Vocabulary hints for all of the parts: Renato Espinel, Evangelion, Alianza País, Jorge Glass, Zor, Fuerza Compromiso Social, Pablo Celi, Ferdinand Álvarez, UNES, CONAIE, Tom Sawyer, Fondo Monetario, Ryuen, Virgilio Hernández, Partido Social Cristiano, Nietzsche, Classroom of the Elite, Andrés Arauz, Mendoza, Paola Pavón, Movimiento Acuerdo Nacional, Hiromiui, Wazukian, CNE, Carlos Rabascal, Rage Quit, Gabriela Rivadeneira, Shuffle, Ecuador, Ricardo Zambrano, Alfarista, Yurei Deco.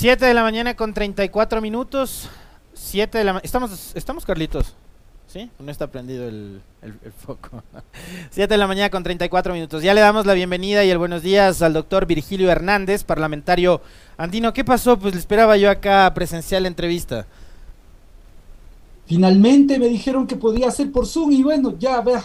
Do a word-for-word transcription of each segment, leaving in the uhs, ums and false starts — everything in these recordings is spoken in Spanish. siete de la mañana con treinta y cuatro minutos. siete de la estamos estamos Carlitos. ¿Sí? No está prendido el, el, el foco. siete de la mañana con treinta y cuatro minutos. Ya le damos la bienvenida y el buenos días al doctor Virgilio Hernández, parlamentario andino. ¿Qué pasó? Pues le esperaba yo acá presencial la entrevista. Finalmente me dijeron que podía hacer por Zoom y bueno, ya vea,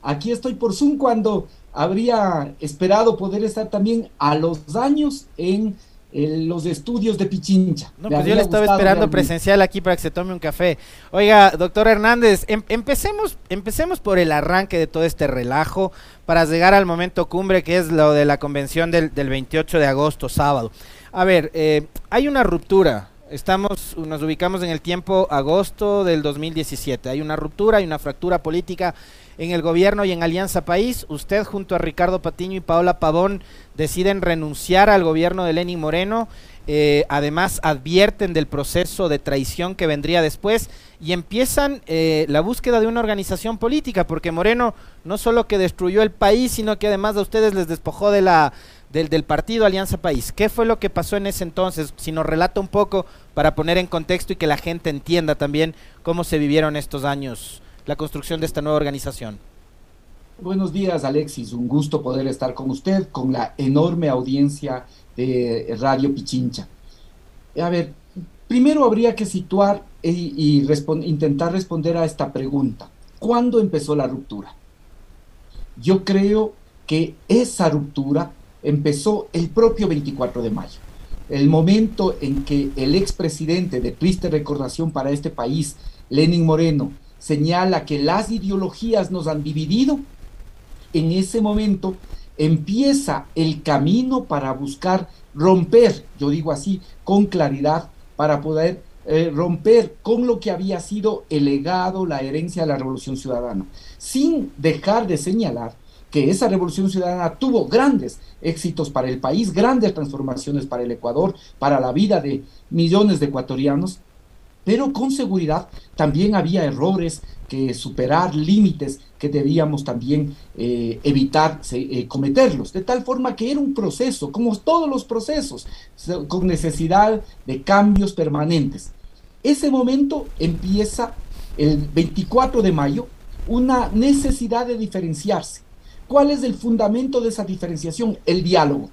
aquí estoy por Zoom cuando habría esperado poder estar también a los años en el, los estudios de Pichincha. No, pues yo le estaba esperando realmente presencial aquí para que se tome un café. Oiga, doctor Hernández, em, empecemos, empecemos por el arranque de todo este relajo para llegar al momento cumbre que es lo de la convención del, del veintiocho de agosto, sábado. A ver, eh, hay una ruptura, estamos, nos ubicamos en el tiempo agosto del dos mil diecisiete, hay una ruptura, hay una fractura política en el gobierno y en Alianza País. Usted junto a Ricardo Patiño y Paola Pavón deciden renunciar al gobierno de Lenín Moreno, eh, además advierten del proceso de traición que vendría después y empiezan eh, la búsqueda de una organización política, porque Moreno no solo que destruyó el país, sino que además de ustedes les despojó de la, del, del partido Alianza País. ¿Qué fue lo que pasó en ese entonces? Si nos relata un poco para poner en contexto y que la gente entienda también cómo se vivieron estos años, la construcción de esta nueva organización. Buenos días, Alexis, un gusto poder estar con usted, con la enorme audiencia de Radio Pichincha. A ver, primero habría que situar e, y respond- intentar responder a esta pregunta. ¿Cuándo empezó la ruptura? Yo creo que esa ruptura empezó el propio veinticuatro de mayo, el momento en que el expresidente de triste recordación para este país, Lenín Moreno, señala que las ideologías nos han dividido. En ese momento empieza el camino para buscar romper, yo digo así, con claridad, para poder eh, romper con lo que había sido el legado, la herencia de la Revolución Ciudadana, sin dejar de señalar que esa Revolución Ciudadana tuvo grandes éxitos para el país, grandes transformaciones para el Ecuador, para la vida de millones de ecuatorianos, pero con seguridad también había errores que superar, límites que debíamos también eh, evitar eh, cometerlos, de tal forma que era un proceso, como todos los procesos, con necesidad de cambios permanentes. Ese momento empieza el veinticuatro de mayo, una necesidad de diferenciarse. ¿Cuál es el fundamento de esa diferenciación? El diálogo.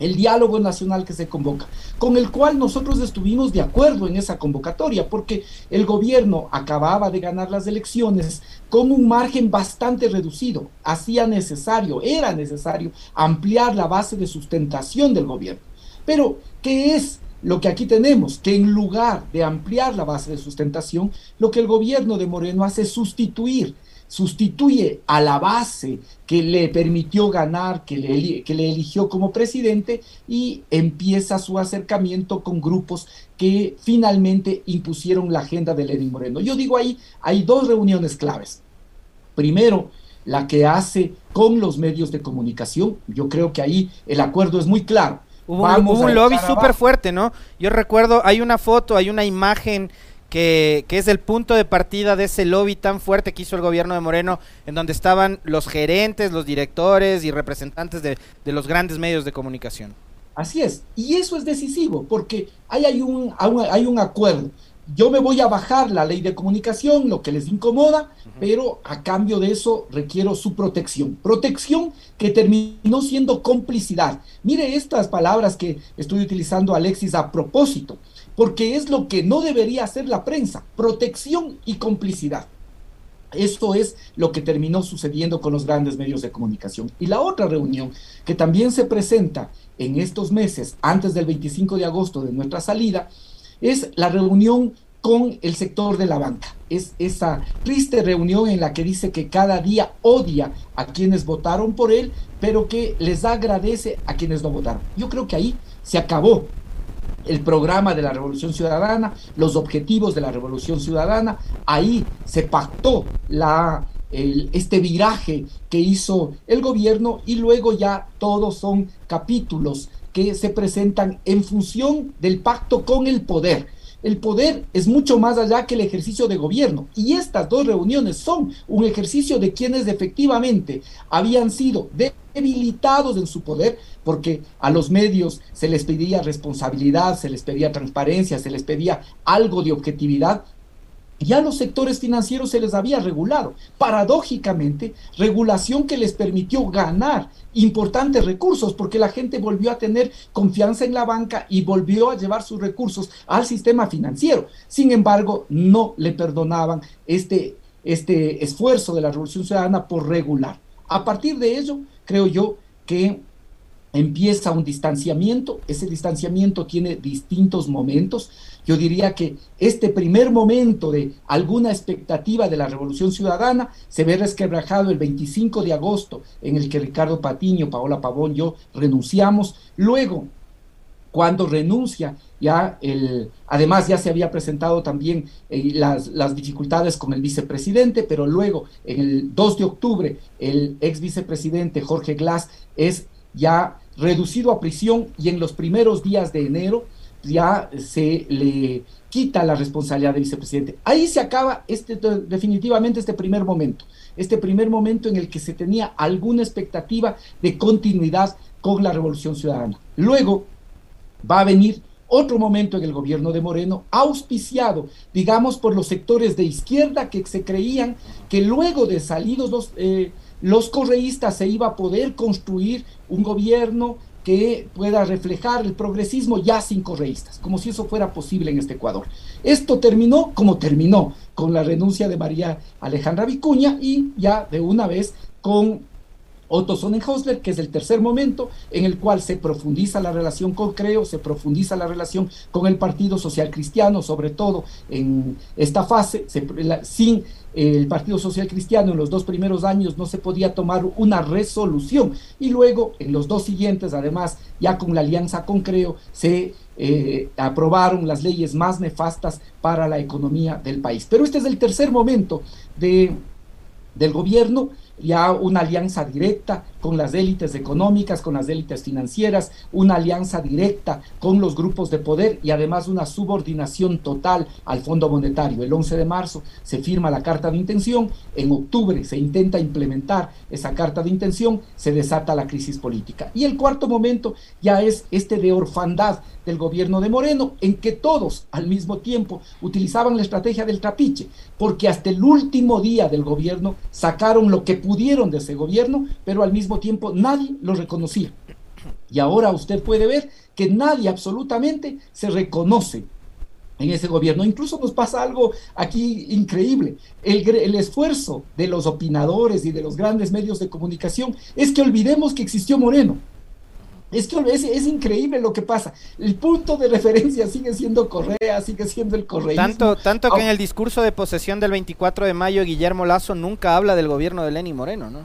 El diálogo nacional que se convoca, con el cual nosotros estuvimos de acuerdo en esa convocatoria, porque el gobierno acababa de ganar las elecciones con un margen bastante reducido, hacía necesario, era necesario ampliar la base de sustentación del gobierno. Pero, ¿qué es lo que aquí tenemos? Que en lugar de ampliar la base de sustentación, lo que el gobierno de Moreno hace es sustituir, sustituye a la base que le permitió ganar, que le, que le eligió como presidente, y empieza su acercamiento con grupos que finalmente impusieron la agenda de Lenín Moreno. Yo digo ahí, hay dos reuniones claves. Primero, la que hace con los medios de comunicación. Yo creo que ahí el acuerdo es muy claro. Hubo Vamos un, un lobby súper fuerte, ¿no? Yo recuerdo, hay una foto, hay una imagen Que, que es el punto de partida de ese lobby tan fuerte que hizo el gobierno de Moreno, en donde estaban los gerentes, los directores y representantes de, de los grandes medios de comunicación. Así es, y eso es decisivo, porque ahí hay un, hay un acuerdo. Yo me voy a bajar la ley de comunicación, lo que les incomoda, uh-huh, pero a cambio de eso requiero su protección. Protección que terminó siendo complicidad. Mire estas palabras que estoy utilizando, Alexis, a propósito, porque es lo que no debería hacer la prensa, protección y complicidad. Esto es lo que terminó sucediendo con los grandes medios de comunicación. Y la otra reunión que también se presenta en estos meses, antes del veinticinco de agosto de nuestra salida, es la reunión con el sector de la banca. Es esa triste reunión en la que dice que cada día odia a quienes votaron por él, pero que les agradece a quienes no votaron. Yo creo que ahí se acabó el programa de la Revolución Ciudadana, los objetivos de la Revolución Ciudadana. Ahí se pactó la, el, este viraje que hizo el gobierno, y luego ya todos son capítulos que se presentan en función del pacto con el poder, El poder es mucho más allá que el ejercicio de gobierno, y estas dos reuniones son un ejercicio de quienes efectivamente habían sido debilitados en su poder, porque a los medios se les pedía responsabilidad, se les pedía transparencia, se les pedía algo de objetividad. Ya los sectores financieros se les había regulado, paradójicamente, regulación que les permitió ganar importantes recursos, porque la gente volvió a tener confianza en la banca y volvió a llevar sus recursos al sistema financiero. Sin embargo, no le perdonaban este, este esfuerzo de la Revolución Ciudadana por regular. A partir de ello, creo yo que empieza un distanciamiento. Ese distanciamiento tiene distintos momentos. Yo diría que este primer momento de alguna expectativa de la Revolución Ciudadana se ve resquebrajado el veinticinco de agosto, en el que Ricardo Patiño, Paola Pavón, yo renunciamos. Luego, cuando renuncia, ya el, además ya se había presentado también eh, las, las dificultades con el vicepresidente, pero luego, en el dos de octubre, el ex vicepresidente Jorge Glass es ya reducido a prisión, y en los primeros días de enero ya se le quita la responsabilidad del vicepresidente. Ahí se acaba este, definitivamente este primer momento, este primer momento en el que se tenía alguna expectativa de continuidad con la Revolución Ciudadana. Luego va a venir otro momento en el gobierno de Moreno, auspiciado, digamos, por los sectores de izquierda que se creían que luego de salidos los... Eh, los correístas se iba a poder construir un gobierno que pueda reflejar el progresismo ya sin correístas, como si eso fuera posible en este Ecuador. Esto terminó como terminó, con la renuncia de María Alejandra Vicuña y ya de una vez con Otto Sonnenholzer, que es el tercer momento en el cual se profundiza la relación con CREO, se profundiza la relación con el Partido Social Cristiano, sobre todo en esta fase. Se, la, sin eh, el Partido Social Cristiano, en los dos primeros años no se podía tomar una resolución, y luego en los dos siguientes, además ya con la alianza con CREO, se eh, aprobaron las leyes más nefastas para la economía del país. Pero este es el tercer momento de, del gobierno. Ya una alianza directa con las élites económicas, con las élites financieras, una alianza directa con los grupos de poder y además una subordinación total al Fondo Monetario. El once de marzo se firma la carta de intención, en octubre se intenta implementar esa carta de intención, se desata la crisis política. Y el cuarto momento ya es este de orfandad del gobierno de Moreno, en que todos al mismo tiempo utilizaban la estrategia del trapiche, porque hasta el último día del gobierno sacaron lo que pudieron de ese gobierno, pero al mismo tiempo nadie lo reconocía. Y ahora usted puede ver que nadie absolutamente se reconoce en ese gobierno. Incluso nos pasa algo aquí increíble. El, el esfuerzo de los opinadores y de los grandes medios de comunicación es que olvidemos que existió Moreno. Es que es, es increíble lo que pasa. El punto de referencia sigue siendo Correa, sigue siendo el correísmo. Tanto, tanto que en el discurso de posesión del veinticuatro de mayo, Guillermo Lasso nunca habla del gobierno de Lenín Moreno, ¿no?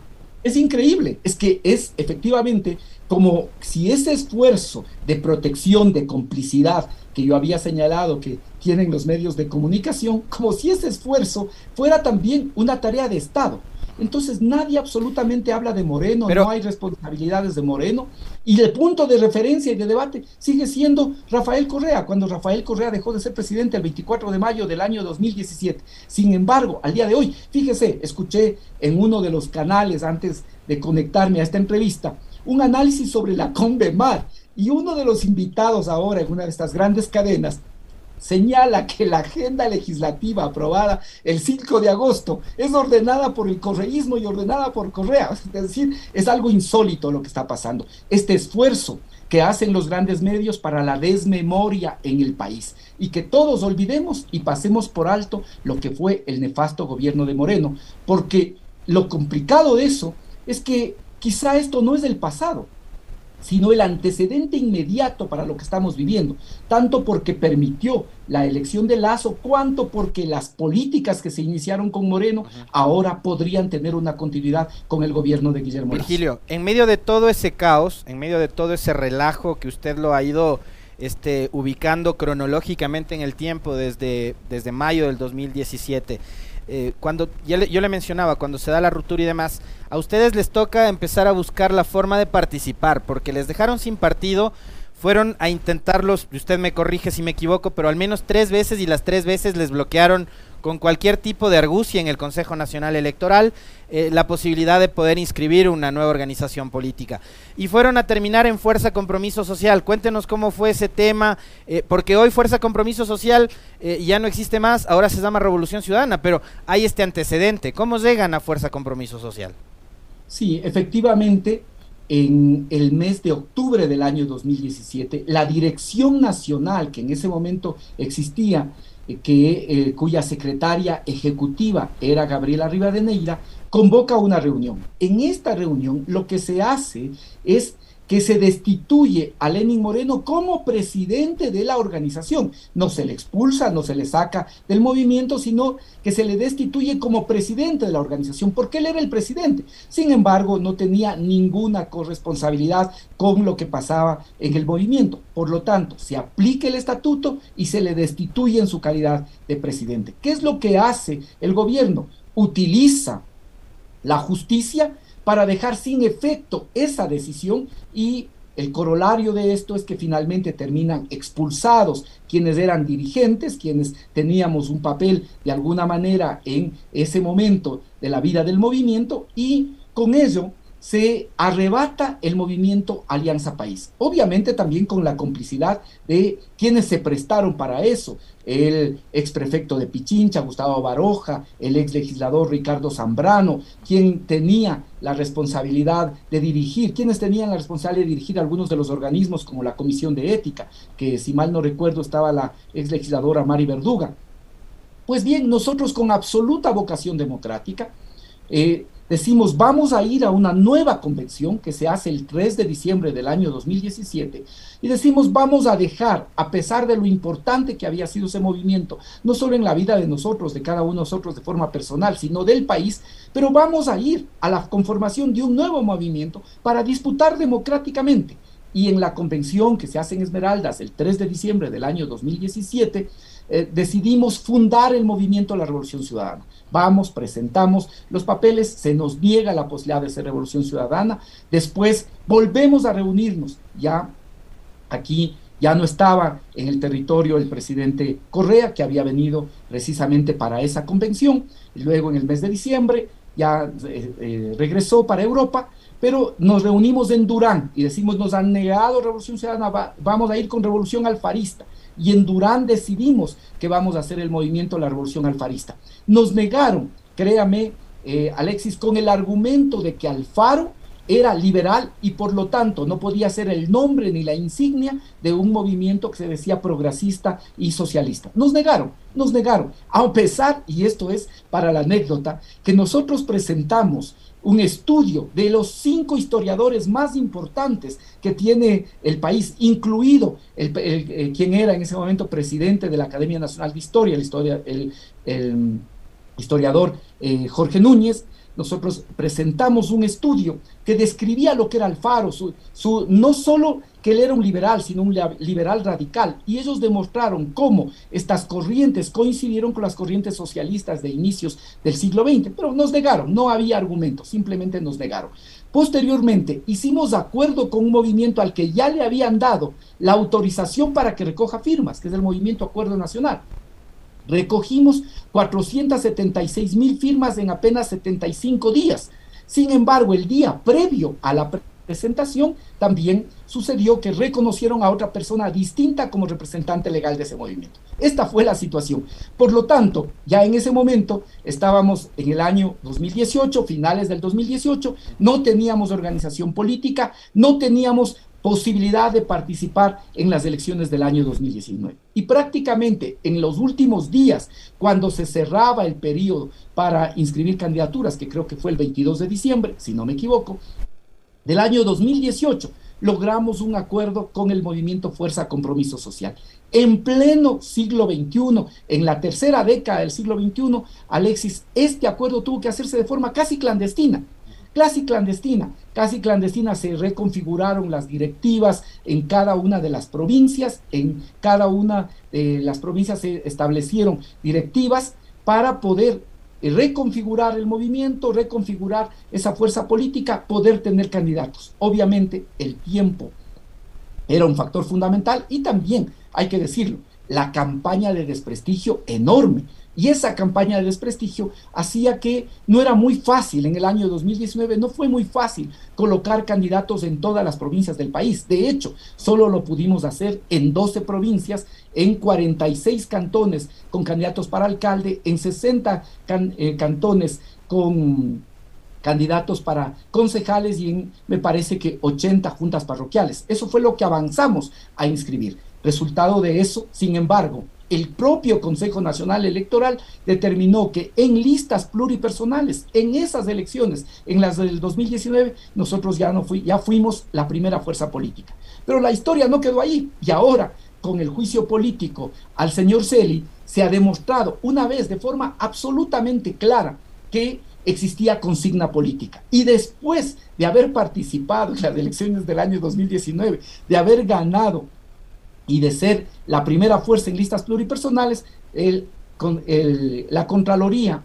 Es increíble, es que es efectivamente como si ese esfuerzo de protección, de complicidad que yo había señalado que tienen los medios de comunicación, como si ese esfuerzo fuera también una tarea de Estado. Entonces nadie absolutamente habla de Moreno, pero no hay responsabilidades de Moreno, y el punto de referencia y de debate sigue siendo Rafael Correa, cuando Rafael Correa dejó de ser presidente el veinticuatro de mayo del año dos mil diecisiete. Sin embargo, al día de hoy, fíjese, escuché en uno de los canales antes de conectarme a esta entrevista un análisis sobre la Convemar, y uno de los invitados ahora en una de estas grandes cadenas señala que la agenda legislativa aprobada el cinco de agosto es ordenada por el correísmo y ordenada por Correa. Es decir, es algo insólito lo que está pasando. Este esfuerzo que hacen los grandes medios para la desmemoria en el país, y que todos olvidemos y pasemos por alto lo que fue el nefasto gobierno de Moreno, porque lo complicado de eso es que quizá esto no es del pasado, sino el antecedente inmediato para lo que estamos viviendo, tanto porque permitió la elección de Lasso, cuanto porque las políticas que se iniciaron con Moreno ahora podrían tener una continuidad con el gobierno de Guillermo Lasso. Virgilio, en medio de todo ese caos, en medio de todo ese relajo que usted lo ha ido este, ubicando cronológicamente en el tiempo desde, desde mayo del dos mil diecisiete, Eh, cuando ya le, yo le mencionaba, cuando se da la ruptura y demás, a ustedes les toca empezar a buscar la forma de participar, porque les dejaron sin partido, fueron a intentarlos, usted me corrige si me equivoco, pero al menos tres veces, y las tres veces les bloquearon con cualquier tipo de argucia en el Consejo Nacional Electoral eh, la posibilidad de poder inscribir una nueva organización política. Y fueron a terminar en Fuerza Compromiso Social. Cuéntenos cómo fue ese tema, eh, porque hoy Fuerza Compromiso Social eh, ya no existe más, ahora se llama Revolución Ciudadana, pero hay este antecedente. ¿Cómo llegan a Fuerza Compromiso Social? Sí, efectivamente, en el mes de octubre del año dos mil diecisiete, la dirección nacional que en ese momento existía, que, eh, cuya secretaria ejecutiva era Gabriela Rivadeneira, convoca una reunión. En esta reunión lo que se hace es que se destituye a Lenín Moreno como presidente de la organización. No se le expulsa, no se le saca del movimiento, sino que se le destituye como presidente de la organización, porque él era el presidente. Sin embargo, no tenía ninguna corresponsabilidad con lo que pasaba en el movimiento. Por lo tanto, se aplica el estatuto y se le destituye en su calidad de presidente. ¿Qué es lo que hace el gobierno? Utiliza la justicia para dejar sin efecto esa decisión, y el corolario de esto es que finalmente terminan expulsados quienes eran dirigentes, quienes teníamos un papel de alguna manera en ese momento de la vida del movimiento, y con ello se arrebata el movimiento Alianza País. Obviamente también con la complicidad de quienes se prestaron para eso: el exprefecto de Pichincha, Gustavo Baroja, el exlegislador Ricardo Zambrano, quien tenía la responsabilidad de dirigir, quienes tenían la responsabilidad de dirigir algunos de los organismos como la Comisión de Ética, que si mal no recuerdo estaba la exlegisladora Mari Verduga. Pues bien, nosotros con absoluta vocación democrática, eh, decimos, vamos a ir a una nueva convención que se hace el tres de diciembre del año dos mil diecisiete, y decimos, vamos a dejar, a pesar de lo importante que había sido ese movimiento, no solo en la vida de nosotros, de cada uno de nosotros de forma personal, sino del país, pero vamos a ir a la conformación de un nuevo movimiento para disputar democráticamente. Y en la convención que se hace en Esmeraldas el tres de diciembre del año dos mil diecisiete, eh, decidimos fundar el movimiento de la Revolución Ciudadana. Vamos, presentamos los papeles, se nos niega la posibilidad de ser Revolución Ciudadana. Después volvemos a reunirnos. Ya aquí ya no estaba en el territorio el presidente Correa, que había venido precisamente para esa convención. Luego en el mes de diciembre ya eh, eh, regresó para Europa, pero nos reunimos en Durán y decimos, nos han negado Revolución Ciudadana, va, vamos a ir con Revolución Alfarista. Y en Durán decidimos que vamos a hacer el movimiento de la Revolución Alfarista. Nos negaron, créame, eh, Alexis, con el argumento de que Alfaro era liberal y por lo tanto no podía ser el nombre ni la insignia de un movimiento que se decía progresista y socialista. Nos negaron, nos negaron, a pesar, y esto es para la anécdota, que nosotros presentamos un estudio de los cinco historiadores más importantes que tiene el país, incluido el, el, el, quien era en ese momento presidente de la Academia Nacional de Historia, el, historia, el, el historiador eh, Jorge Núñez. Nosotros presentamos un estudio que describía lo que era Alfaro, su, su, no solo que él era un liberal, sino un liberal radical, y ellos demostraron cómo estas corrientes coincidieron con las corrientes socialistas de inicios del siglo veinte, pero nos negaron, no había argumentos, simplemente nos negaron. Posteriormente hicimos acuerdo con un movimiento al que ya le habían dado la autorización para que recoja firmas, que es el Movimiento Acuerdo Nacional. Recogimos cuatrocientas setenta y seis mil firmas en apenas setenta y cinco días. Sin embargo, el día previo a la presentación también sucedió que reconocieron a otra persona distinta como representante legal de ese movimiento. Esta fue la situación. Por lo tanto, ya en ese momento estábamos en el año dos mil dieciocho, finales del dos mil dieciocho, no teníamos organización política, no teníamos posibilidad de participar en las elecciones del año dos mil diecinueve. Y prácticamente en los últimos días, cuando se cerraba el periodo para inscribir candidaturas, que creo que fue el veintidós de diciembre, si no me equivoco, del año dos mil dieciocho, logramos un acuerdo con el movimiento Fuerza Compromiso Social. En pleno siglo veintiuno, en la tercera década del siglo veintiuno, Alexis, este acuerdo tuvo que hacerse de forma casi clandestina. Casi clandestina, casi clandestina se reconfiguraron las directivas en cada una de las provincias, en cada una de las provincias se establecieron directivas para poder reconfigurar el movimiento, reconfigurar esa fuerza política, poder tener candidatos. Obviamente el tiempo era un factor fundamental, y también, hay que decirlo, la campaña de desprestigio enorme. Y esa campaña de desprestigio hacía que no era muy fácil, en el año dos mil diecinueve no fue muy fácil colocar candidatos en todas las provincias del país. De hecho, solo lo pudimos hacer en doce provincias, en cuarenta y seis cantones con candidatos para alcalde, en sesenta can, eh, cantones con candidatos para concejales y en, me parece que ochenta juntas parroquiales. Eso fue lo que avanzamos a inscribir. Resultado de eso, sin embargo, el propio Consejo Nacional Electoral determinó que en listas pluripersonales, en esas elecciones, en las del dos mil diecinueve, nosotros ya, no fui, ya fuimos la primera fuerza política. Pero la historia no quedó ahí, y ahora, con el juicio político al señor Celi, se ha demostrado una vez de forma absolutamente clara que existía consigna política. Y después de haber participado en las elecciones del año dos mil diecinueve, de haber ganado y de ser la primera fuerza en listas pluripersonales, el, con, el, la Contraloría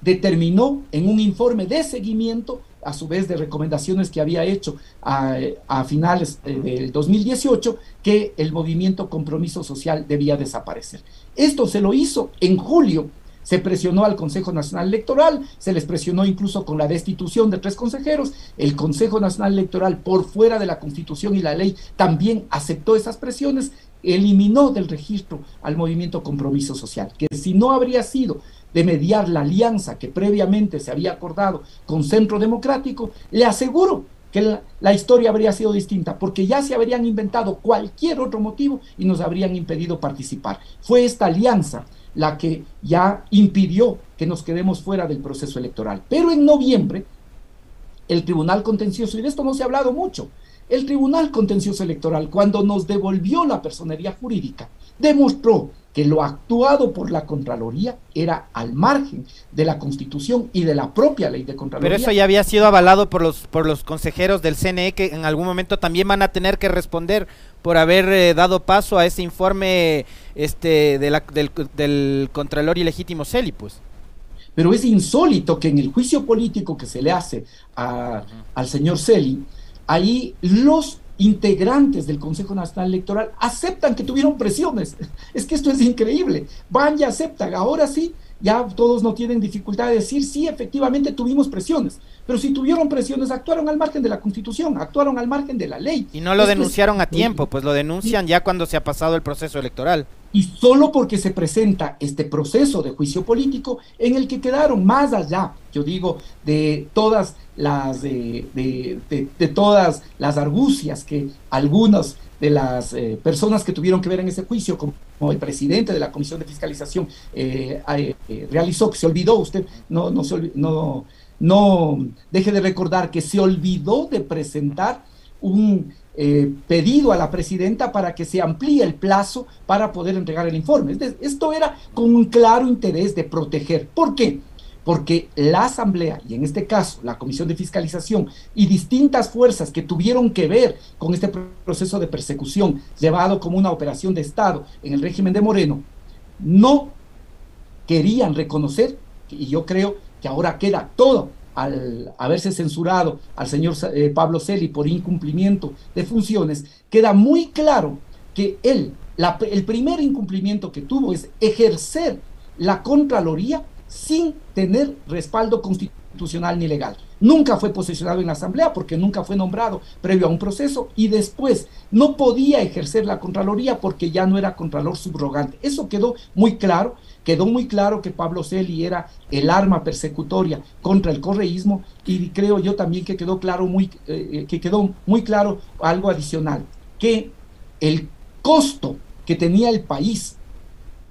determinó en un informe de seguimiento, a su vez de recomendaciones que había hecho a, a finales del dos mil dieciocho, que el movimiento Compromiso Social debía desaparecer. Esto se lo hizo en julio. Se presionó al Consejo Nacional Electoral, se les presionó incluso con la destitución de tres consejeros. El Consejo Nacional Electoral, por fuera de la Constitución y la ley, también aceptó esas presiones, eliminó del registro al movimiento Compromiso Social, que si no habría sido de mediar la alianza que previamente se había acordado con Centro Democrático, le aseguro que la, la historia habría sido distinta, porque ya se habrían inventado cualquier otro motivo y nos habrían impedido participar. Fue esta alianza la que ya impidió que nos quedemos fuera del proceso electoral. Pero en noviembre, el Tribunal Contencioso, y de esto no se ha hablado mucho, el Tribunal Contencioso Electoral, cuando nos devolvió la personería jurídica, demostró que lo actuado por la Contraloría era al margen de la Constitución y de la propia ley de Contraloría. Pero eso ya había sido avalado por los, por los consejeros del C N E, que en algún momento también van a tener que responder por haber eh, dado paso a ese informe este de la, del, del Contralor ilegítimo Celi, pues. Pero es insólito que en el juicio político que se le hace a, al señor Celi, ahí los integrantes del Consejo Nacional Electoral aceptan que tuvieron presiones. Es que esto es increíble. Van y aceptan. Ahora sí, ya todos no tienen dificultad de decir, sí, efectivamente tuvimos presiones. Pero si tuvieron presiones, actuaron al margen de la Constitución, actuaron al margen de la ley. Y no lo esto denunciaron es... a tiempo, pues lo denuncian y... ya cuando se ha pasado el proceso electoral. Y solo porque se presenta este proceso de juicio político en el que quedaron más allá, yo digo, de todas las de, de, de, de todas las argucias que algunas de las eh, personas que tuvieron que ver en ese juicio, como, como el presidente de la Comisión de Fiscalización eh, eh, realizó, que se olvidó, usted no, no, se olvidó, no, no deje de recordar que se olvidó de presentar un Eh, pedido a la presidenta para que se amplíe el plazo para poder entregar el informe. Esto era con un claro interés de proteger. ¿Por qué? Porque la Asamblea, y en este caso la Comisión de Fiscalización y distintas fuerzas que tuvieron que ver con este proceso de persecución llevado como una operación de Estado en el régimen de Moreno, no querían reconocer, y yo creo que ahora queda todo al haberse censurado al señor eh, Pablo Celi por incumplimiento de funciones, queda muy claro que él, la, el primer incumplimiento que tuvo es ejercer la Contraloría sin tener respaldo constitucional ni legal. Nunca fue posesionado en la Asamblea porque nunca fue nombrado previo a un proceso, y después no podía ejercer la Contraloría porque ya no era Contralor subrogante. Eso quedó muy claro. Quedó muy claro que Pablo Celi era el arma persecutoria contra el correísmo, y creo yo también que quedó claro muy, eh, que quedó muy claro algo adicional, que el costo que tenía el país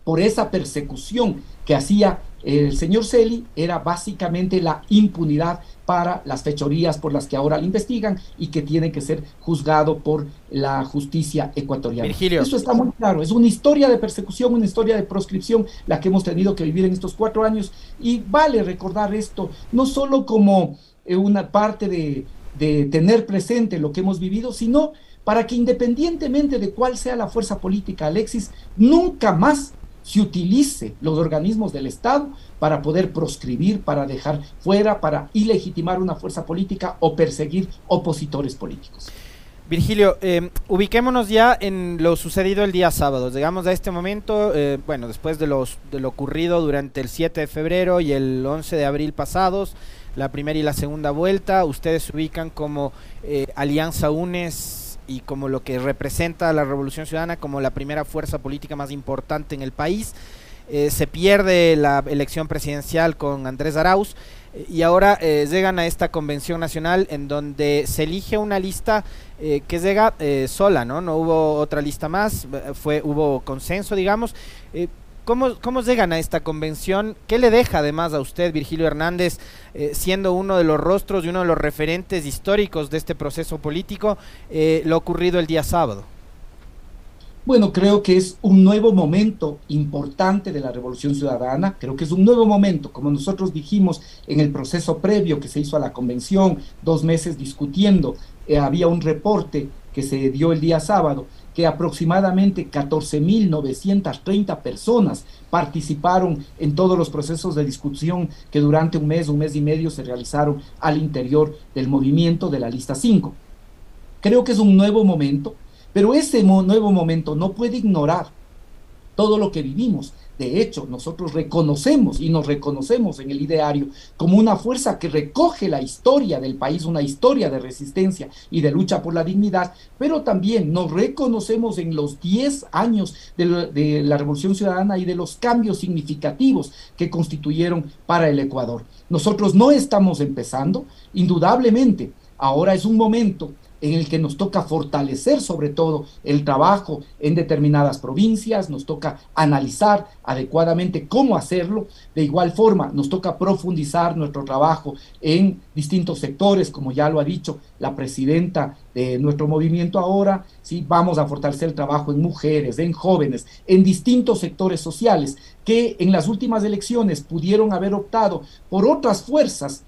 por esa persecución que hacía el señor Celi era básicamente la impunidad para las fechorías por las que ahora le investigan y que tiene que ser juzgado por la justicia ecuatoriana. Virgilio. Eso está muy claro, es una historia de persecución, una historia de proscripción la que hemos tenido que vivir en estos cuatro años, y vale recordar esto no solo como eh, una parte de, de tener presente lo que hemos vivido, sino para que, independientemente de cuál sea la fuerza política, Alexis, nunca más se utilice los organismos del Estado para poder proscribir, para dejar fuera, para ilegitimar una fuerza política o perseguir opositores políticos. Virgilio, eh, ubiquémonos ya en lo sucedido el día sábado, llegamos a este momento, eh, bueno, después de, los, de lo ocurrido durante el siete de febrero y el once de abril pasados, la primera y la segunda vuelta, ustedes se ubican como eh, Alianza UNES y como lo que representa a la Revolución Ciudadana como la primera fuerza política más importante en el país. Eh, se pierde la elección presidencial con Andrés Arauz y ahora eh, llegan a esta convención nacional en donde se elige una lista eh, que llega eh, sola, ¿no? No hubo otra lista más, fue, hubo consenso, digamos. Eh, ¿cómo, ¿Cómo llegan a esta convención? ¿Qué le deja además a usted, Virgilio Hernández, eh, siendo uno de los rostros y uno de los referentes históricos de este proceso político, eh, lo ocurrido el día sábado? Bueno, creo que es un nuevo momento importante de la Revolución Ciudadana, creo que es un nuevo momento, como nosotros dijimos en el proceso previo que se hizo a la convención, dos meses discutiendo, eh, había un reporte que se dio el día sábado, que aproximadamente catorce mil novecientas treinta personas participaron en todos los procesos de discusión que durante un mes, un mes y medio se realizaron al interior del movimiento de la lista cinco. Creo que es un nuevo momento. Pero ese mo- nuevo momento no puede ignorar todo lo que vivimos. De hecho, nosotros reconocemos y nos reconocemos en el ideario como una fuerza que recoge la historia del país, una historia de resistencia y de lucha por la dignidad, pero también nos reconocemos en los diez años de, lo, de la Revolución Ciudadana y de los cambios significativos que constituyeron para el Ecuador. Nosotros no estamos empezando, indudablemente, ahora es un momento en el que nos toca fortalecer sobre todo el trabajo en determinadas provincias, nos toca analizar adecuadamente cómo hacerlo, de igual forma nos toca profundizar nuestro trabajo en distintos sectores, como ya lo ha dicho la presidenta de nuestro movimiento ahora, ¿sí? Vamos a fortalecer el trabajo en mujeres, en jóvenes, en distintos sectores sociales que en las últimas elecciones pudieron haber optado por otras fuerzas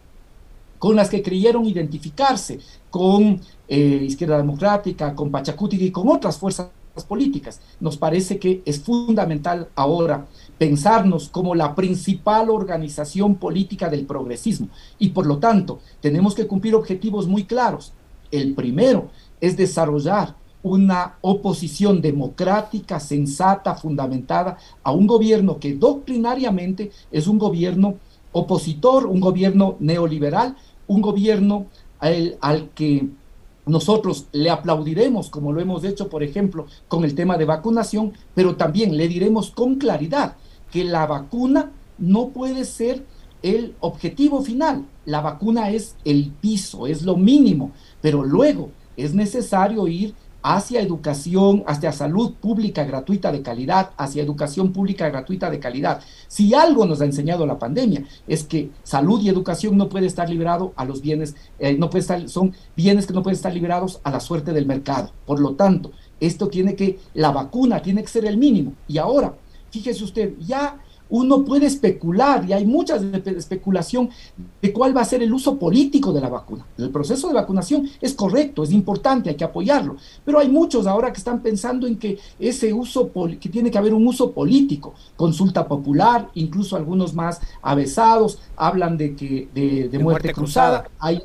con las que creyeron identificarse, con eh, Izquierda Democrática, con Pachacuti y con otras fuerzas políticas. Nos parece que es fundamental ahora pensarnos como la principal organización política del progresismo y por lo tanto tenemos que cumplir objetivos muy claros. El primero es desarrollar una oposición democrática, sensata, fundamentada a un gobierno que doctrinariamente es un gobierno opositor, un gobierno neoliberal, un gobierno al, al que nosotros le aplaudiremos, como lo hemos hecho, por ejemplo, con el tema de vacunación, pero también le diremos con claridad que la vacuna no puede ser el objetivo final. La vacuna es el piso, es lo mínimo, pero luego es necesario ir hacia educación, hacia salud pública gratuita de calidad, hacia educación pública gratuita de calidad. Si algo nos ha enseñado la pandemia es que salud y educación no puede estar liberado a los bienes, eh, no puede estar, son bienes que no pueden estar liberados a la suerte del mercado. Por lo tanto, esto tiene que, la vacuna tiene que ser el mínimo. Y ahora, fíjese usted, ya uno puede especular y hay mucha especulación de cuál va a ser el uso político de la vacuna. El proceso de vacunación es correcto, es importante, hay que apoyarlo, pero hay muchos ahora que están pensando en que ese uso, que tiene que haber un uso político, consulta popular, incluso algunos más avesados hablan de que de, de, de muerte, muerte cruzada, cruzada. Hay,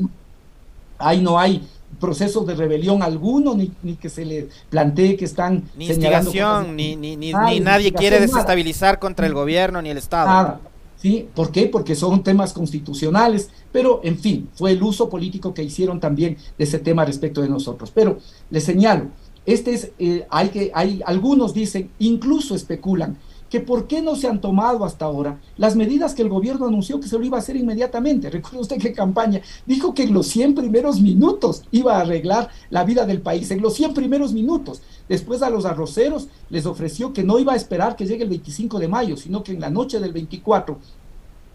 hay no hay procesos de rebelión alguno, ni, ni que se le plantee que están ni instigación, ni, ni, ni, ah, ni nadie quiere desestabilizar nada contra el gobierno ni el Estado. Nada. ¿Sí? ¿Por qué? Porque son temas constitucionales, pero en fin, fue el uso político que hicieron también de ese tema respecto de nosotros. Pero les señalo, este es, eh, hay que, hay, algunos dicen, incluso especulan, que por qué no se han tomado hasta ahora las medidas que el gobierno anunció que se lo iba a hacer inmediatamente. Recuerda usted que en campaña dijo que en los cien primeros minutos iba a arreglar la vida del país, en los cien primeros minutos. Después a los arroceros les ofreció que no iba a esperar que llegue el veinticinco de mayo, sino que en la noche del veinticuatro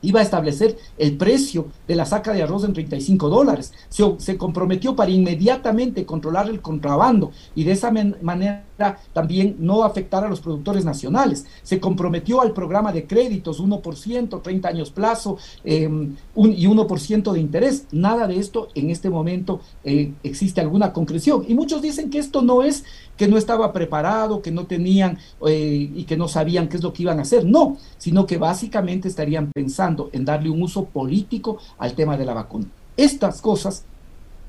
iba a establecer el precio de la saca de arroz en treinta y cinco dólares. Se, se comprometió para inmediatamente controlar el contrabando y de esa manera también no afectar a los productores nacionales. Se comprometió al programa de créditos, uno por ciento, treinta años plazo eh, un, y uno por ciento de interés. Nada de esto en este momento eh, existe alguna concreción. Y muchos dicen que esto no es, que no estaba preparado, que no tenían eh, y que no sabían qué es lo que iban a hacer. No, sino que básicamente estarían pensando en darle un uso político al tema de la vacuna. Estas cosas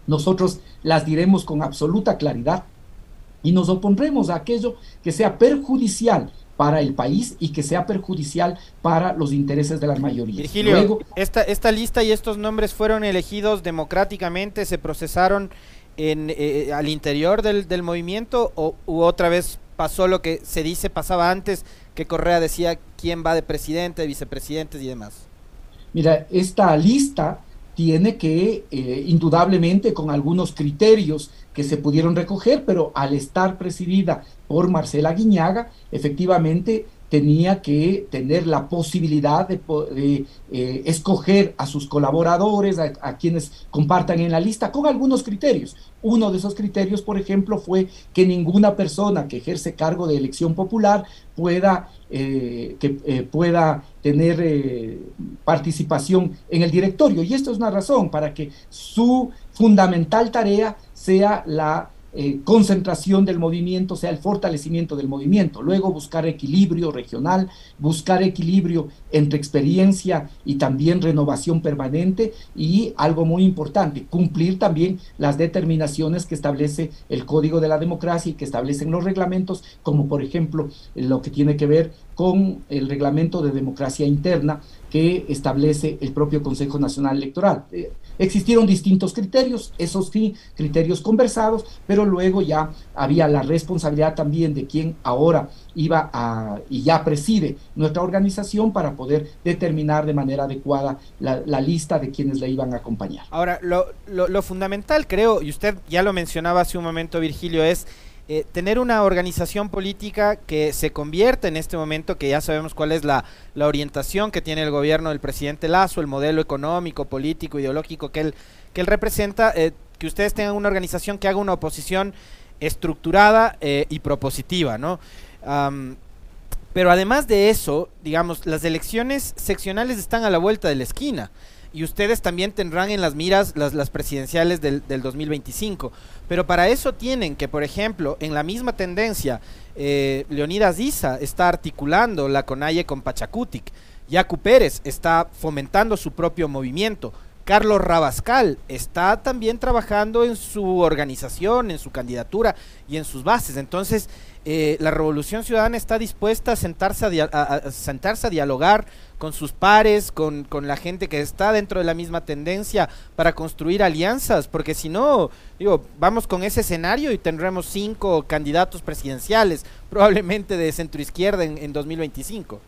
nosotros las diremos con absoluta claridad y nos opondremos a aquello que sea perjudicial para el país y que sea perjudicial para los intereses de la mayoría. Virgilio, Luego, esta, esta lista y estos nombres fueron elegidos democráticamente, se procesaron en, eh, al interior del, del movimiento, o u otra vez pasó lo que se dice pasaba antes, que Correa decía quién va de presidente, vicepresidentes y demás. Mira, esta lista tiene que, eh, indudablemente, con algunos criterios que se pudieron recoger, pero al estar presidida por Marcela Aguiñaga, efectivamente tenía que tener la posibilidad de, de eh, escoger a sus colaboradores, a, a quienes compartan en la lista, con algunos criterios. Uno de esos criterios, por ejemplo, fue que ninguna persona que ejerce cargo de elección popular pueda, eh, que, eh, pueda tener eh, participación en el directorio. Y esto es una razón para que su fundamental tarea sea la Eh, concentración del movimiento, sea el fortalecimiento del movimiento, luego buscar equilibrio regional, buscar equilibrio entre experiencia y también renovación permanente, y algo muy importante, cumplir también las determinaciones que establece el Código de la Democracia y que establecen los reglamentos, como por ejemplo lo que tiene que ver con el reglamento de democracia interna que establece el propio Consejo Nacional Electoral. Eh, existieron distintos criterios, esos sí, criterios conversados, pero luego ya había la responsabilidad también de quien ahora iba a, y ya preside nuestra organización, para poder determinar de manera adecuada la, la lista de quienes la iban a acompañar. Ahora, lo, lo, lo fundamental, creo, y usted ya lo mencionaba hace un momento, Virgilio, es eh, tener una organización política que se convierta en este momento, que ya sabemos cuál es la, la orientación que tiene el gobierno del presidente Lasso, el modelo económico, político, ideológico que él, que él representa, eh, que ustedes tengan una organización que haga una oposición estructurada eh, y propositiva, ¿no? Um, pero además de eso, digamos, las elecciones seccionales están a la vuelta de la esquina y ustedes también tendrán en las miras las, las presidenciales del, del dos mil veinticinco. Pero para eso tienen que, por ejemplo, en la misma tendencia, eh, Leonidas Iza está articulando la CONAIE con Pachacutic, Yacu Pérez está fomentando su propio movimiento, Carlos Rabascal está también trabajando en su organización, en su candidatura y en sus bases. Entonces, eh, la Revolución Ciudadana está dispuesta a sentarse a, a, a sentarse a dialogar con sus pares, con, con la gente que está dentro de la misma tendencia, para construir alianzas, porque si no, digo, vamos con ese escenario y tendremos cinco candidatos presidenciales, probablemente de centroizquierda en, en dos mil veinticinco.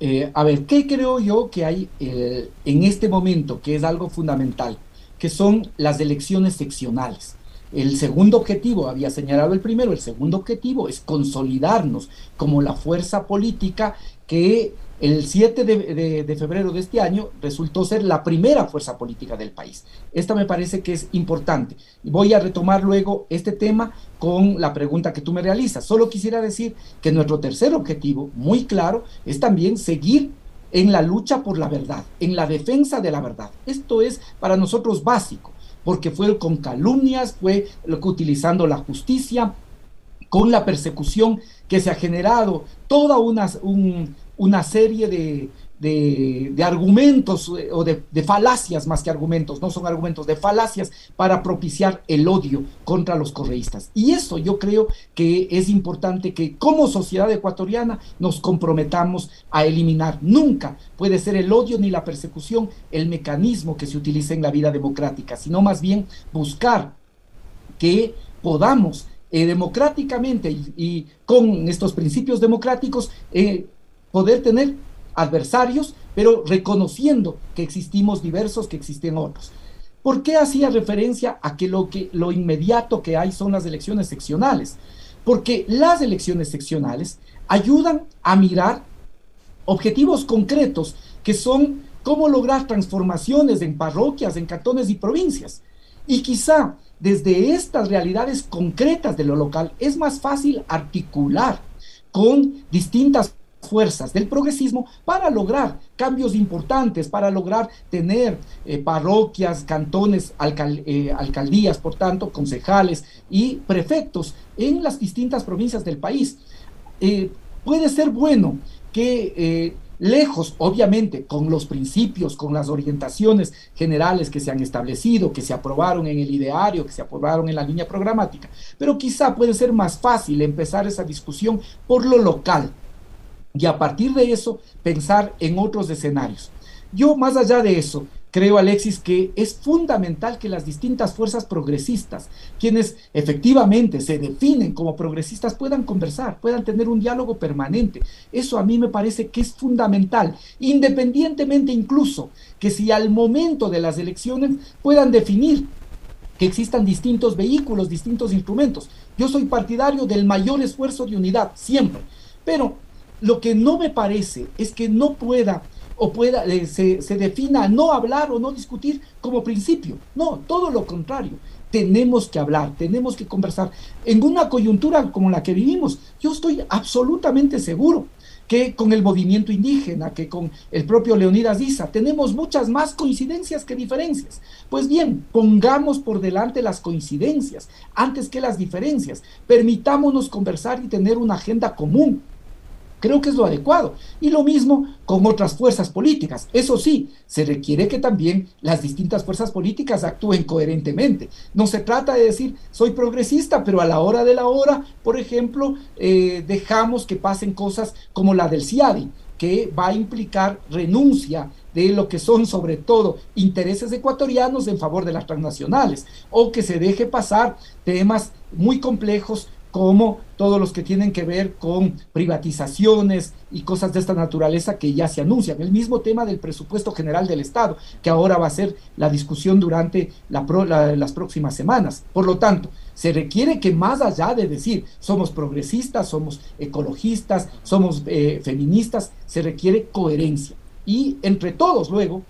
Eh, a ver, ¿qué creo yo que hay eh, en este momento que es algo fundamental? Que son las elecciones seccionales. El segundo objetivo, había señalado el primero, el segundo objetivo es consolidarnos como la fuerza política que el siete de febrero de este año resultó ser la primera fuerza política del país. Esta me parece que es importante. Voy a retomar luego este tema con la pregunta que tú me realizas. Solo quisiera decir que nuestro tercer objetivo, muy claro, es también seguir en la lucha por la verdad, en la defensa de la verdad. Esto es para nosotros básico, porque fue con calumnias, fue utilizando la justicia, con la persecución que se ha generado, toda una... Un, una serie de, de, de argumentos o de, de falacias, más que argumentos, no son argumentos, de falacias para propiciar el odio contra los correístas. Y eso yo creo que es importante que como sociedad ecuatoriana nos comprometamos a eliminar. Nunca puede ser el odio ni la persecución el mecanismo que se utiliza en la vida democrática, sino más bien buscar que podamos eh, democráticamente y, y con estos principios democráticos eh, poder tener adversarios, pero reconociendo que existimos diversos, que existen otros. ¿Por qué hacía referencia a que lo, que lo inmediato que hay son las elecciones seccionales? Porque las elecciones seccionales ayudan a mirar objetivos concretos que son cómo lograr transformaciones en parroquias, en cantones y provincias. Y quizá desde estas realidades concretas de lo local es más fácil articular con distintas fuerzas del progresismo para lograr cambios importantes, para lograr tener eh, parroquias, cantones, alcal eh, alcaldías, por tanto, concejales y prefectos en las distintas provincias del país. Eh, puede ser bueno que eh, lejos, obviamente, con los principios, con las orientaciones generales que se han establecido, que se aprobaron en el ideario, que se aprobaron en la línea programática, pero quizá puede ser más fácil empezar esa discusión por lo local y a partir de eso pensar en otros escenarios. Yo, más allá de eso, creo, Alexis, que es fundamental que las distintas fuerzas progresistas, quienes efectivamente se definen como progresistas, puedan conversar, puedan tener un diálogo permanente. Eso a mí me parece que es fundamental, independientemente incluso que si al momento de las elecciones puedan definir que existan distintos vehículos, distintos instrumentos. Yo soy partidario del mayor esfuerzo de unidad, siempre. Pero lo que no me parece es que no pueda... o pueda, eh, se, se defina no hablar o no discutir como principio. No, todo lo contrario. Tenemos que hablar, tenemos que conversar. En una coyuntura como la que vivimos, yo estoy absolutamente seguro que con el movimiento indígena, que con el propio Leonidas Iza, tenemos muchas más coincidencias que diferencias. Pues bien, pongamos por delante las coincidencias antes que las diferencias. Permitámonos conversar y tener una agenda común. Creo que es lo adecuado. Y lo mismo con otras fuerzas políticas. Eso sí, se requiere que también las distintas fuerzas políticas actúen coherentemente. No se trata de decir, soy progresista, pero a la hora de la hora, por ejemplo, eh, dejamos que pasen cosas como la del C I A D I, que va a implicar renuncia de lo que son sobre todo intereses ecuatorianos en favor de las transnacionales, o que se deje pasar temas muy complejos como todos los que tienen que ver con privatizaciones y cosas de esta naturaleza que ya se anuncian. El mismo tema del presupuesto general del Estado, que ahora va a ser la discusión durante la pro, la, las próximas semanas. Por lo tanto, se requiere que más allá de decir somos progresistas, somos ecologistas, somos eh, feministas, se requiere coherencia. Y entre todos luego,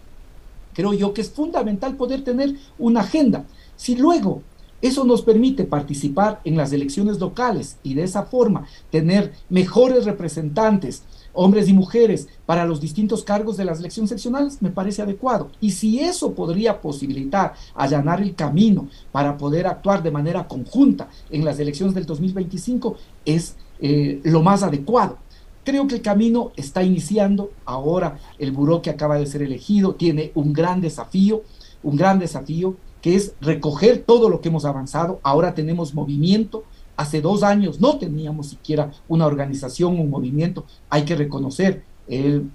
creo yo que es fundamental poder tener una agenda. Si luego... eso nos permite participar en las elecciones locales y de esa forma tener mejores representantes, hombres y mujeres, para los distintos cargos de las elecciones seccionales, me parece adecuado. Y si eso podría posibilitar allanar el camino para poder actuar de manera conjunta en las elecciones del dos mil veinticinco, es eh, lo más adecuado. Creo que el camino está iniciando. Ahora el buró que acaba de ser elegido tiene un gran desafío, un gran desafío, que es recoger todo lo que hemos avanzado. Ahora tenemos movimiento. Hace dos años no teníamos siquiera una organización, un movimiento. Hay que reconocer el,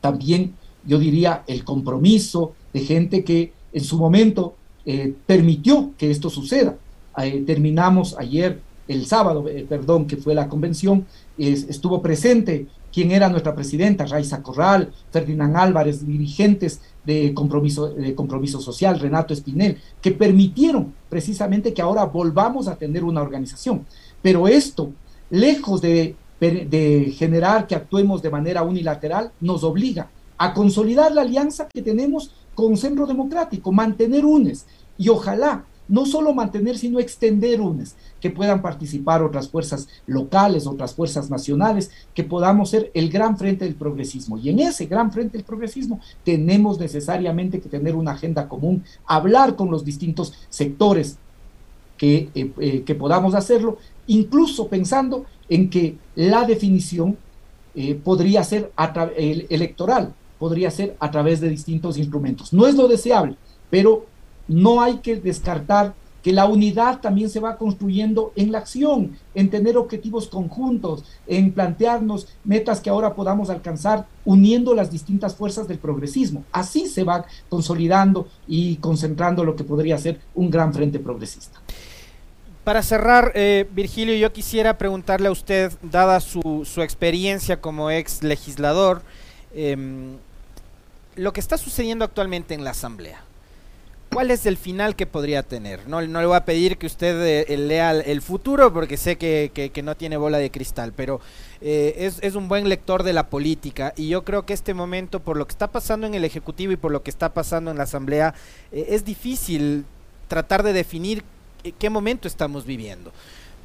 también, yo diría, el compromiso de gente que en su momento eh, permitió que esto suceda. Eh, terminamos ayer, el sábado, eh, perdón, que fue la convención, eh, estuvo presente quien era nuestra presidenta, Raiza Corral, Ferdinand Álvarez, dirigentes de compromiso, de compromiso social, Renato Espinel, que permitieron precisamente que ahora volvamos a tener una organización. Pero esto, lejos de, de generar que actuemos de manera unilateral, nos obliga a consolidar la alianza que tenemos con Centro Democrático, mantener UNES y ojalá no solo mantener, sino extender UNES, que puedan participar otras fuerzas locales, otras fuerzas nacionales, que podamos ser el gran frente del progresismo. Y en ese gran frente del progresismo tenemos necesariamente que tener una agenda común, hablar con los distintos sectores que, eh, eh, que podamos hacerlo, incluso pensando en que la definición eh, podría ser el electoral, podría ser a través de distintos instrumentos. No es lo deseable, pero... no hay que descartar que la unidad también se va construyendo en la acción, en tener objetivos conjuntos, en plantearnos metas que ahora podamos alcanzar uniendo las distintas fuerzas del progresismo. Así se va consolidando y concentrando lo que podría ser un gran frente progresista. Para cerrar, eh, Virgilio, yo quisiera preguntarle a usted, dada su, su experiencia como ex legislador, eh, lo que está sucediendo actualmente en la Asamblea. ¿Cuál es el final que podría tener? No, no le voy a pedir que usted eh, lea el futuro porque sé que, que, que no tiene bola de cristal, pero eh, es, es un buen lector de la política y yo creo que este momento, por lo que está pasando en el Ejecutivo y por lo que está pasando en la Asamblea, eh, es difícil tratar de definir qué momento estamos viviendo.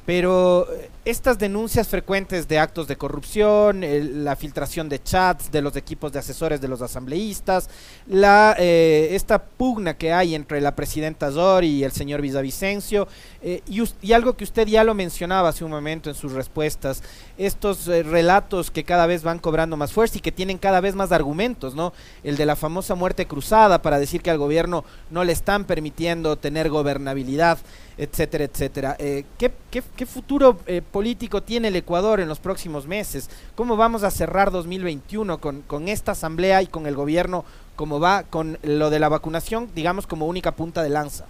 Pero estas denuncias frecuentes de actos de corrupción, el, la filtración de chats de los equipos de asesores de los asambleístas, la, eh, esta pugna que hay entre la presidenta Zor y el señor Villavicencio, eh, y, y algo que usted ya lo mencionaba hace un momento en sus respuestas, estos eh, relatos que cada vez van cobrando más fuerza y que tienen cada vez más argumentos, ¿no? El de la famosa muerte cruzada para decir que al gobierno no le están permitiendo tener gobernabilidad, etcétera, etcétera. Eh, ¿qué, qué, qué futuro eh, político tiene el Ecuador en los próximos meses? ¿Cómo vamos a cerrar dos mil veintiuno con, con esta asamblea y con el gobierno como va con lo de la vacunación, digamos, como única punta de lanza?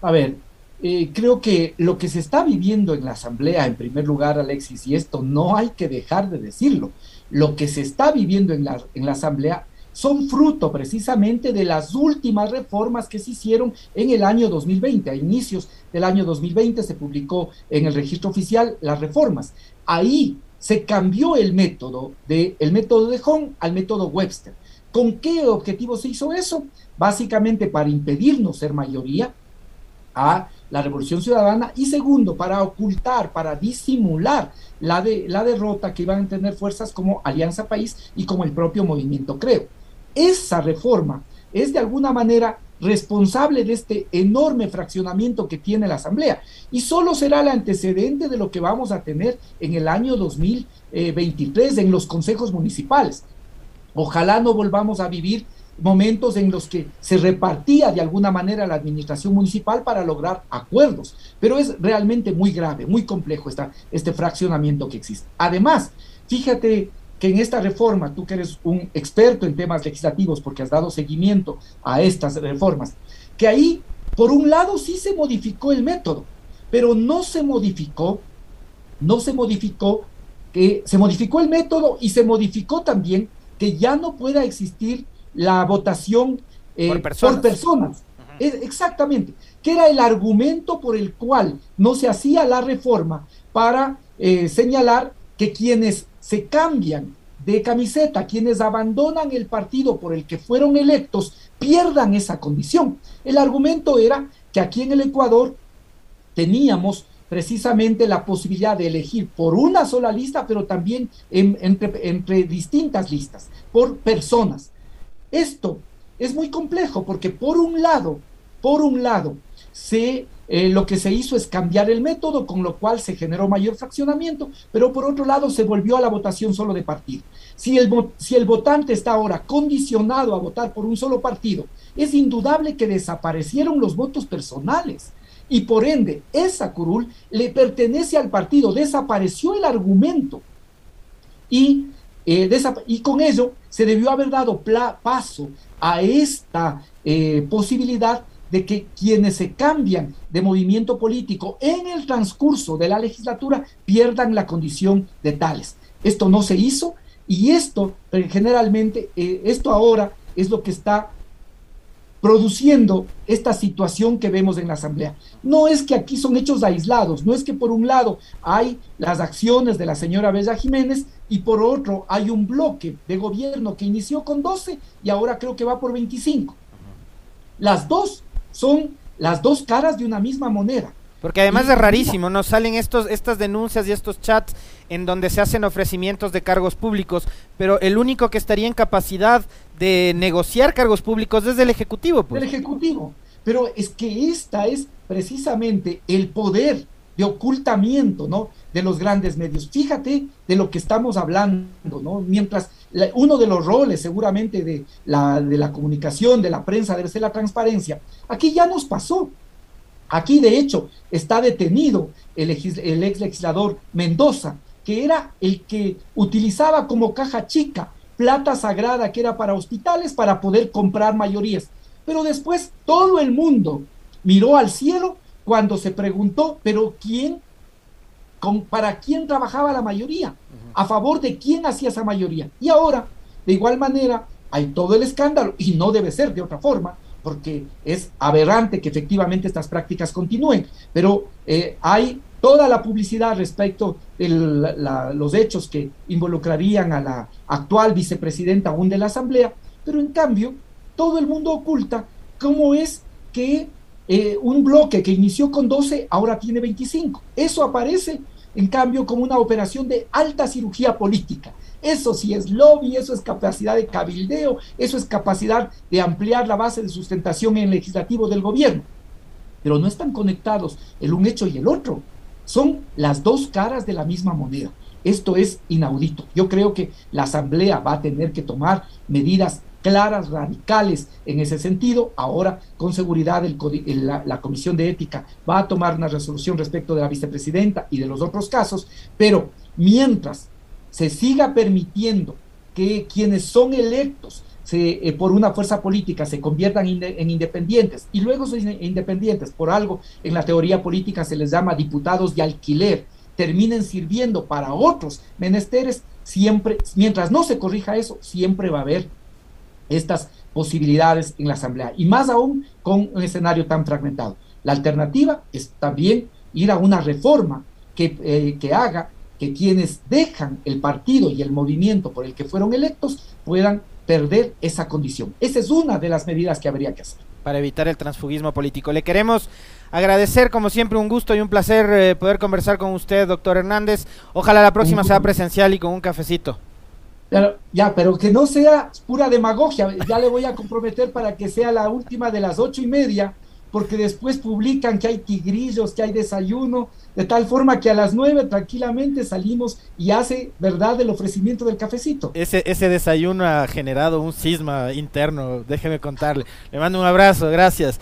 A ver, eh, creo que lo que se está viviendo en la asamblea, en primer lugar, Alexis, y esto no hay que dejar de decirlo, lo que se está viviendo en la, en la asamblea son fruto precisamente de las últimas reformas que se hicieron en el año dos mil veinte. A inicios del año dos mil veinte se publicó en el registro oficial las reformas. Ahí se cambió el método de, el método de Hong al método Webster. ¿Con qué objetivo se hizo eso? Básicamente para impedirnos ser mayoría a la Revolución Ciudadana, y segundo, para ocultar, para disimular la, de, la derrota que iban a tener fuerzas como Alianza País y como el propio movimiento CREO. Esa reforma es de alguna manera responsable de este enorme fraccionamiento que tiene la Asamblea, y solo será el antecedente de lo que vamos a tener en el año dos mil veintitrés en los consejos municipales. Ojalá no volvamos a vivir momentos en los que se repartía de alguna manera la administración municipal para lograr acuerdos, pero es realmente muy grave, muy complejo esta, este fraccionamiento que existe. Además, fíjate que en esta reforma, tú que eres un experto en temas legislativos porque has dado seguimiento a estas reformas, que ahí, por un lado, sí se modificó el método, pero no se modificó, no se modificó, que se modificó el método y se modificó también que ya no pueda existir la votación eh, por personas. Por personas. Es, exactamente, que era el argumento por el cual no se hacía la reforma para eh, señalar que quienes se cambian de camiseta, quienes abandonan el partido por el que fueron electos, pierdan esa condición. El argumento era que aquí en el Ecuador teníamos precisamente la posibilidad de elegir por una sola lista, pero también en, entre, entre distintas listas, por personas. Esto es muy complejo porque por un lado, por un lado, se... Eh, lo que se hizo es cambiar el método, con lo cual se generó mayor fraccionamiento, pero por otro lado se volvió a la votación solo de partido. Si el, si el votante está ahora condicionado a votar por un solo partido, es indudable que desaparecieron los votos personales y por ende esa curul le pertenece al partido, desapareció el argumento y, eh, desap y con ello se debió haber dado paso a esta eh, posibilidad de que quienes se cambian de movimiento político en el transcurso de la legislatura pierdan la condición de tales. Esto no se hizo y esto generalmente, eh, esto ahora es lo que está produciendo esta situación que vemos en la Asamblea. No es que aquí son hechos aislados, no es que por un lado hay las acciones de la señora Bella Jiménez y por otro hay un bloque de gobierno que inició con doce y ahora creo que va por veinticinco. Las dos son las dos caras de una misma moneda. Porque además es rarísimo, ¿no? Salen estos, estas denuncias y estos chats en donde se hacen ofrecimientos de cargos públicos, pero el único que estaría en capacidad de negociar cargos públicos es el Ejecutivo. Pues. El Ejecutivo, pero es que esta es precisamente el poder de ocultamiento, ¿no?, de los grandes medios. Fíjate de lo que estamos hablando, ¿no? Mientras la, uno de los roles seguramente de la, de la comunicación, de la prensa, debe ser la transparencia. Aquí ya nos pasó. Aquí, de hecho, está detenido el, el ex legislador Mendoza, que era el que utilizaba como caja chica plata sagrada que era para hospitales para poder comprar mayorías. Pero después todo el mundo miró al cielo cuando se preguntó, pero ¿quién? Con, ¿para quién trabajaba la mayoría? ¿A favor de quién hacía esa mayoría? Y ahora, de igual manera, hay todo el escándalo, y no debe ser de otra forma, porque es aberrante que efectivamente estas prácticas continúen, pero eh, hay toda la publicidad respecto de los hechos que involucrarían a la actual vicepresidenta aún de la Asamblea, pero en cambio, todo el mundo oculta cómo es que eh, un bloque que inició con doce ahora tiene veinticinco. Eso aparece, en cambio, como una operación de alta cirugía política. Eso sí es lobby, eso es capacidad de cabildeo, eso es capacidad de ampliar la base de sustentación en el legislativo del gobierno. Pero no están conectados el un hecho y el otro. Son las dos caras de la misma moneda. Esto es inaudito. Yo creo que la Asamblea va a tener que tomar medidas claras, radicales en ese sentido. Ahora, con seguridad, el, el, la, la Comisión de Ética va a tomar una resolución respecto de la vicepresidenta y de los otros casos, pero mientras se siga permitiendo que quienes son electos se, eh, por una fuerza política se conviertan in, en independientes, y luego son independientes por algo, en la teoría política se les llama diputados de alquiler, terminen sirviendo para otros menesteres, siempre, mientras no se corrija eso, siempre va a haber estas posibilidades en la Asamblea, y más aún con un escenario tan fragmentado. La alternativa es también ir a una reforma que, eh, que haga que quienes dejan el partido y el movimiento por el que fueron electos puedan perder esa condición. Esa es una de las medidas que habría que hacer. Para evitar el transfugismo político. Le queremos agradecer, como siempre, un gusto y un placer eh, poder conversar con usted, doctor Hernández. Ojalá la próxima sea presencial y con un cafecito. Pero, ya, pero que no sea pura demagogia, ya le voy a comprometer para que sea la última de las ocho y media, porque después publican que hay tigrillos, que hay desayuno, de tal forma que a las nueve tranquilamente salimos y hace verdad el ofrecimiento del cafecito. Ese, ese desayuno ha generado un cisma interno, déjeme contarle. Le mando un abrazo, gracias.